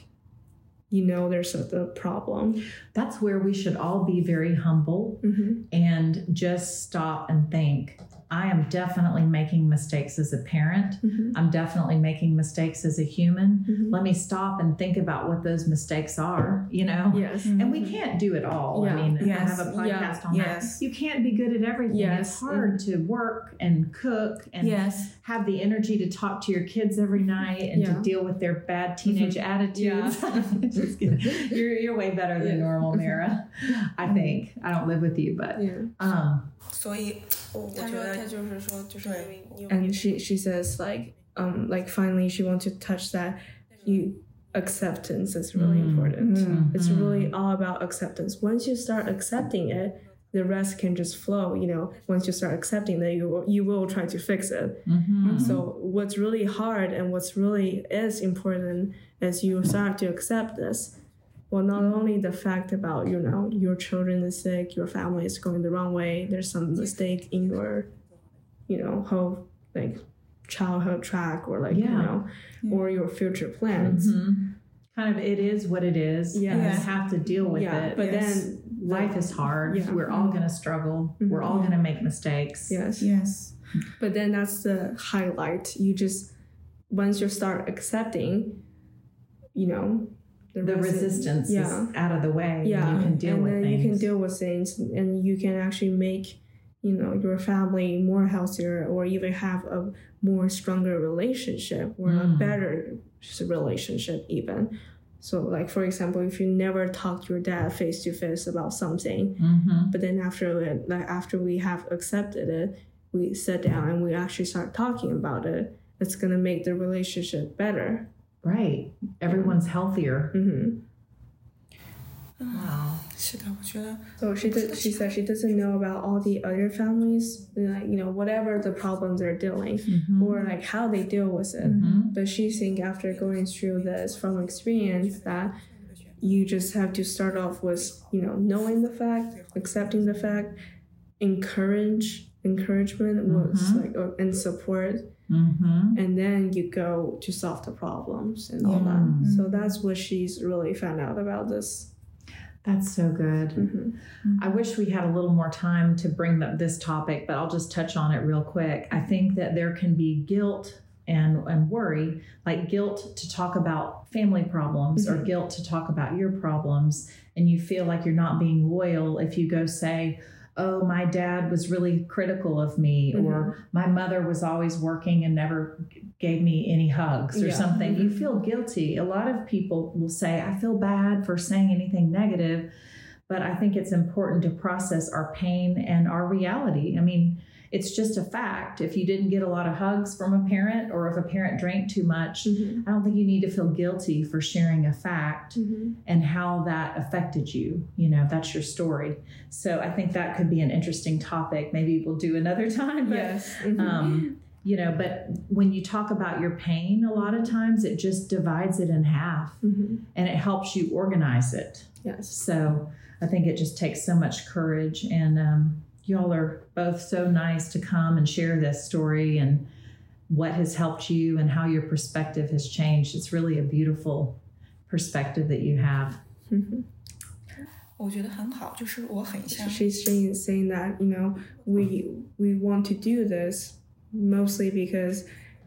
you know there's a the problem. That's where we should all be very humble mm-hmm. and just stop and think. I am definitely making mistakes as a parent. Mm-hmm. I'm definitely making mistakes as a human. Mm-hmm. Let me stop and think about what those mistakes are, you know? Yes. Mm-hmm. And we can't do it all. Yeah. I mean, yes. I have a podcast yeah. on yes. that. You can't be good at everything. Yes. It's hard mm-hmm. to work and cook and yes. have the energy to talk to your kids every night and yeah. to deal with their bad teenage mm-hmm. attitudes. Yeah. Just kidding. You're, you're way better than yeah. normal, Mara, I think. I don't live with you, but... Yeah. Um, So and she she says like um like finally she wants to touch that you acceptance is really mm. important. Mm. It's really all about acceptance. Once you start accepting it, the rest can just flow. You know, once you start accepting that, you you will try to fix it. Mm-hmm. So what's really hard and what's really is important is you start to accept this. Well, not only the fact about, you know, your children is sick, your family is going the wrong way, there's some mistake in your, you know, whole, like, childhood track or, like, yeah. you know, yeah. or your future plans. Mm-hmm. Kind of it is what it is. Yes. And you have to deal with yeah. it. But yes. then life is hard. Yeah. We're all going to struggle. Mm-hmm. We're all yeah. going to make mistakes. Yes. Yes. But then that's the highlight. You just, once you start accepting, you know, The, the resistance yeah. is out of the way. Yeah. And you can deal and with then things. You can deal with things and you can actually make, you know, your family more healthier or even have a more stronger relationship or mm. a better relationship even. So like, for example, if you never talk to your dad face to face about something, mm-hmm. but then after like after we have accepted it, we sit down and we actually start talking about it. It's going to make the relationship better. Right. Everyone's healthier. Mm-hmm. Wow. So she did, she said she doesn't know about all the other families, like, you know, whatever the problems they're dealing mm-hmm. or like how they deal with it. Mm-hmm. But she think after going through this from experience that you just have to start off with, you know, knowing the fact, accepting the fact, encourage, encouragement was mm-hmm. like, and support. Mm-hmm. And then you go to solve the problems and all yeah. that. Mm-hmm. So that's what she's really found out about this. That's so good. Mm-hmm. Mm-hmm. I wish we had a little more time to bring up this topic, but I'll just touch on it real quick. I think that there can be guilt and, and worry, like guilt to talk about family problems mm-hmm. or guilt to talk about your problems. And you feel like you're not being loyal if you go say, oh, my dad was really critical of me, mm-hmm. or my mother was always working and never gave me any hugs or yeah. something. Mm-hmm. You feel guilty. A lot of people will say, I feel bad for saying anything negative, but I think it's important to process our pain and our reality. I mean, it's just a fact. If you didn't get a lot of hugs from a parent or if a parent drank too much, mm-hmm. I don't think you need to feel guilty for sharing a fact mm-hmm. and how that affected you. You know, that's your story. So I think that could be an interesting topic. Maybe we'll do another time. But, yes. Mm-hmm. Um, you know, but when you talk about your pain, a lot of times it just divides it in half mm-hmm. and it helps you organize it. Yes. So I think it just takes so much courage and, um, y'all are both so nice to come and share this story and what has helped you and how your perspective has changed. It's really a beautiful perspective that you have. Mm-hmm. She's saying that, you know, we we want to do this mostly because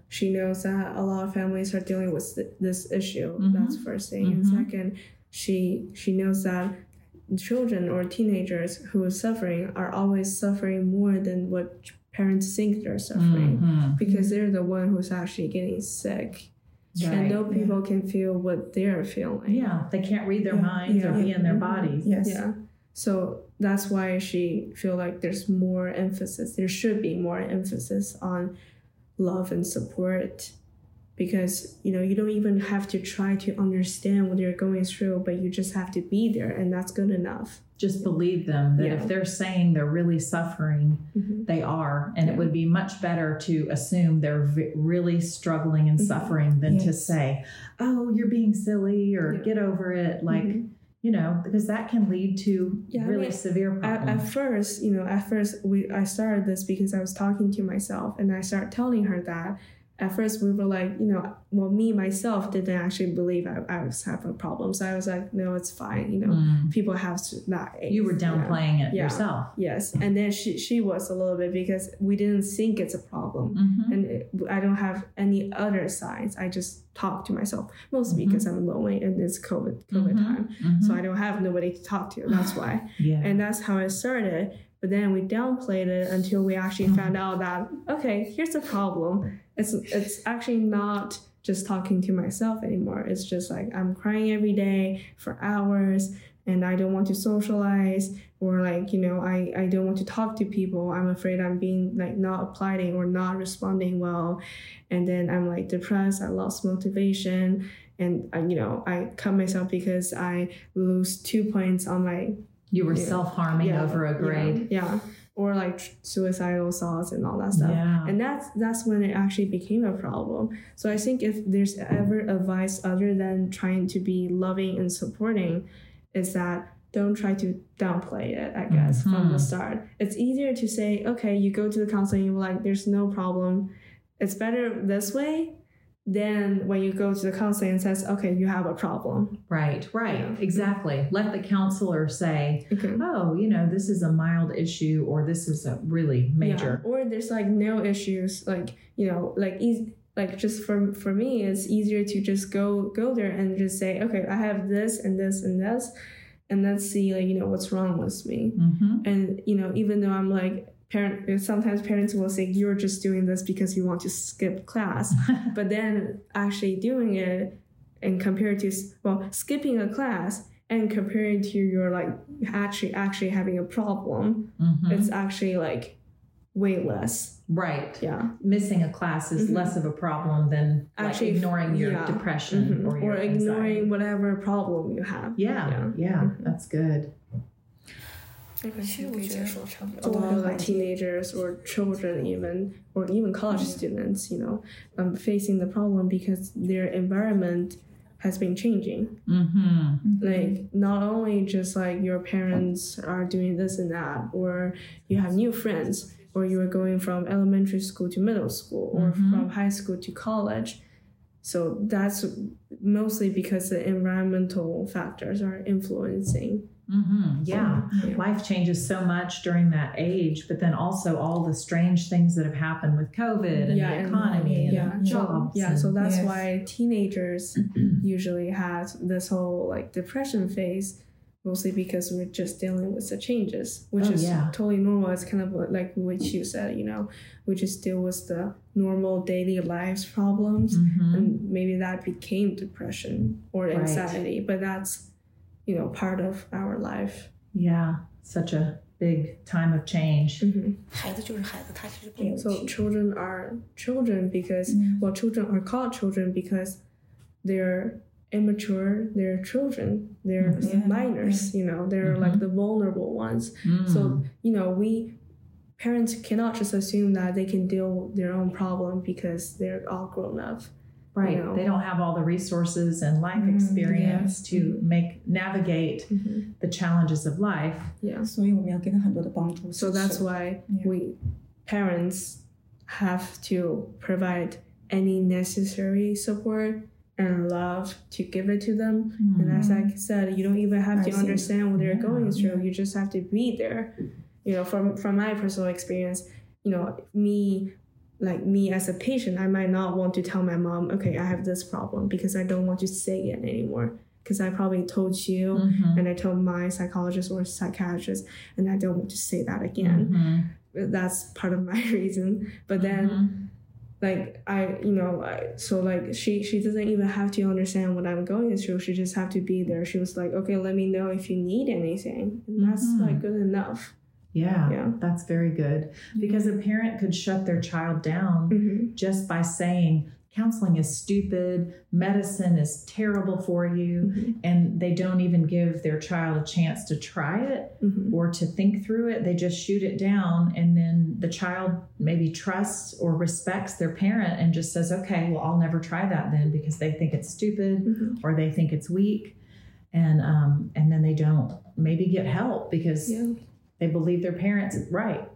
she knows that a lot of families are dealing with this issue. Mm-hmm. That's first thing. Mm-hmm. And second, she she knows that children or teenagers who are suffering are always suffering more than what parents think they're suffering mm-hmm. because mm-hmm. they're the one who's actually getting sick. Right. And those people yeah. can feel what they're feeling. Yeah, they can't read their yeah. minds yeah. or be in their bodies. Yes. Yeah. So that's why she feel like there's more emphasis. There should be more emphasis on love and support, because, you know, you don't even have to try to understand what they're going through, but you just have to be there, and that's good enough. Just believe them that yeah. if they're saying they're really suffering, mm-hmm. they are. And yeah. it would be much better to assume they're v- really struggling and mm-hmm. suffering than yes. to say, oh, you're being silly, or yeah. get over it. Like, mm-hmm. you know, because that can lead to yeah, really I mean, severe problems. At, at first, you know, at first we I started this because I was talking to myself, and I started telling her that. At first we were like, you know, well, me, myself didn't actually believe I, I was having a problem. So I was like, no, it's fine. You know, mm. people have to not. You were downplaying yeah. it yeah. yourself. Yes. And then she, she was a little bit, because we didn't think it's a problem. Mm-hmm. And it, I don't have any other signs. I just talk to myself, mostly mm-hmm. because I'm lonely and it's COVID, COVID mm-hmm. time. Mm-hmm. So I don't have nobody to talk to. That's why. yeah. And that's how it started. But then we downplayed it until we actually mm-hmm. found out that, okay, here's the problem. It's it's actually not just talking to myself anymore. It's just like I'm crying every day for hours, and I don't want to socialize, or like, you know, I, I don't want to talk to people. I'm afraid I'm being like not applying or not responding well. And then I'm like depressed. I lost motivation. And, I, you know, I cut myself because I lose two points on my. You were you self-harming know, yeah, over a grade. Yeah. yeah. Or like suicidal thoughts and all that stuff. Yeah. And that's that's when it actually became a problem. So I think if there's ever advice other than trying to be loving and supporting, is that don't try to downplay it, I guess, mm-hmm. from the start. It's easier to say, okay, you go to the counseling, you're like, there's no problem. It's better this way. Then when you go to the counselor and says, okay, you have a problem. Right, right, yeah. exactly. Let the counselor say, okay. oh, you know, this is a mild issue, or this is a really major. Yeah. Or there's like no issues, like, you know, like easy, like just for for me, it's easier to just go go there and just say, okay, I have this and this and this, and let's see, like, you know, what's wrong with me. Mm-hmm. And, you know, even though I'm like, Parent, sometimes parents will say you're just doing this because you want to skip class, but then actually doing it and compared to well skipping a class and comparing to your like actually actually having a problem, mm-hmm. it's actually like way less. Right. Yeah. Missing a class is mm-hmm. less of a problem than like, actually ignoring your yeah. depression mm-hmm. or, your or ignoring whatever problem you have. Yeah. Yeah. yeah. Mm-hmm. That's good. A lot of like teenagers or children even, or even college students, you know, um, facing the problem because their environment has been changing. Mm-hmm. Like not only just like your parents are doing this and that, or you have new friends, or you are going from elementary school to middle school, or mm-hmm. from high school to college. So that's mostly because the environmental factors are influencing. Mm-hmm. Yeah. yeah. Life changes so much during that age, but then also all the strange things that have happened with COVID and yeah, the economy and, yeah. and yeah. jobs. Yeah. And, so that's yes. why teenagers usually have this whole like depression phase, mostly because we're just dealing with the changes, which oh, is yeah. totally normal. It's kind of like what you said, you know, we just deal with the normal daily lives problems. Mm-hmm. And maybe that became depression or anxiety, right. but that's, you know, part of our life. Yeah, such a big time of change. Mm-hmm. So children are children because, mm-hmm. well, children are called children because they're immature, they're children, they're mm-hmm. minors, you know, they're mm-hmm. like the vulnerable ones. Mm. So, you know, we parents cannot just assume that they can deal their own problem because they're all grown up. Right. You know. They don't have all the resources and life mm, experience yeah. to make navigate mm-hmm. the challenges of life. Yeah. So that's why yeah. we parents have to provide any necessary support and love to give it to them. Mm-hmm. And as I said, you don't even have I to see. understand what they're yeah. going through. Yeah. You just have to be there. You know, from from my personal experience, you know, me Like me as a patient, I might not want to tell my mom, okay, I have this problem because I don't want to say it anymore. Because I probably told you mm-hmm. and I told my psychologist or psychiatrist, and I don't want to say that again. Mm-hmm. That's part of my reason. But then mm-hmm. like I, you know, I, so like she, she doesn't even have to understand what I'm going through. She just have to be there. She was like, okay, let me know if you need anything. And that's mm-hmm. like good enough. Yeah, yeah, that's very good. Because a parent could shut their child down mm-hmm. just by saying, counseling is stupid, medicine is terrible for you, mm-hmm. and they don't even give their child a chance to try it mm-hmm. or to think through it. They just shoot it down, and then the child maybe trusts or respects their parent and just says, okay, well, I'll never try that then, because they think it's stupid mm-hmm. or they think it's weak, and um, and then they don't maybe get help because yeah. they believe their parents right.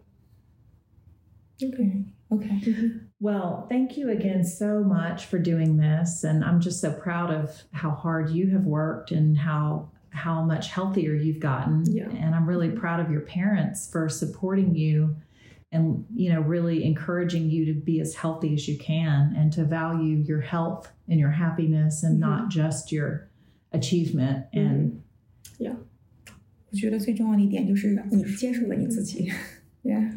Okay. Okay. Mm-hmm. Well, thank you again so much for doing this. And I'm just so proud of how hard you have worked and how how much healthier you've gotten. Yeah. And I'm really proud of your parents for supporting you and, you know, really encouraging you to be as healthy as you can and to value your health and your happiness and mm-hmm. not just your achievement. Mm-hmm. And yeah. 我觉得最重要的一点就是你接受了你自己. Yeah.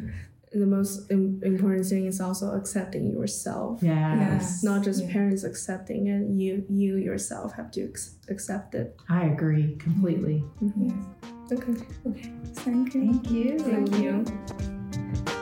The most im- important thing is also accepting yourself. Yes. Yeah. Not just yeah. parents accepting it. You you yourself have to ex- accept it. I agree completely. Mm-hmm. Yes. Okay. Okay. Thank you. Thank you. Thank you.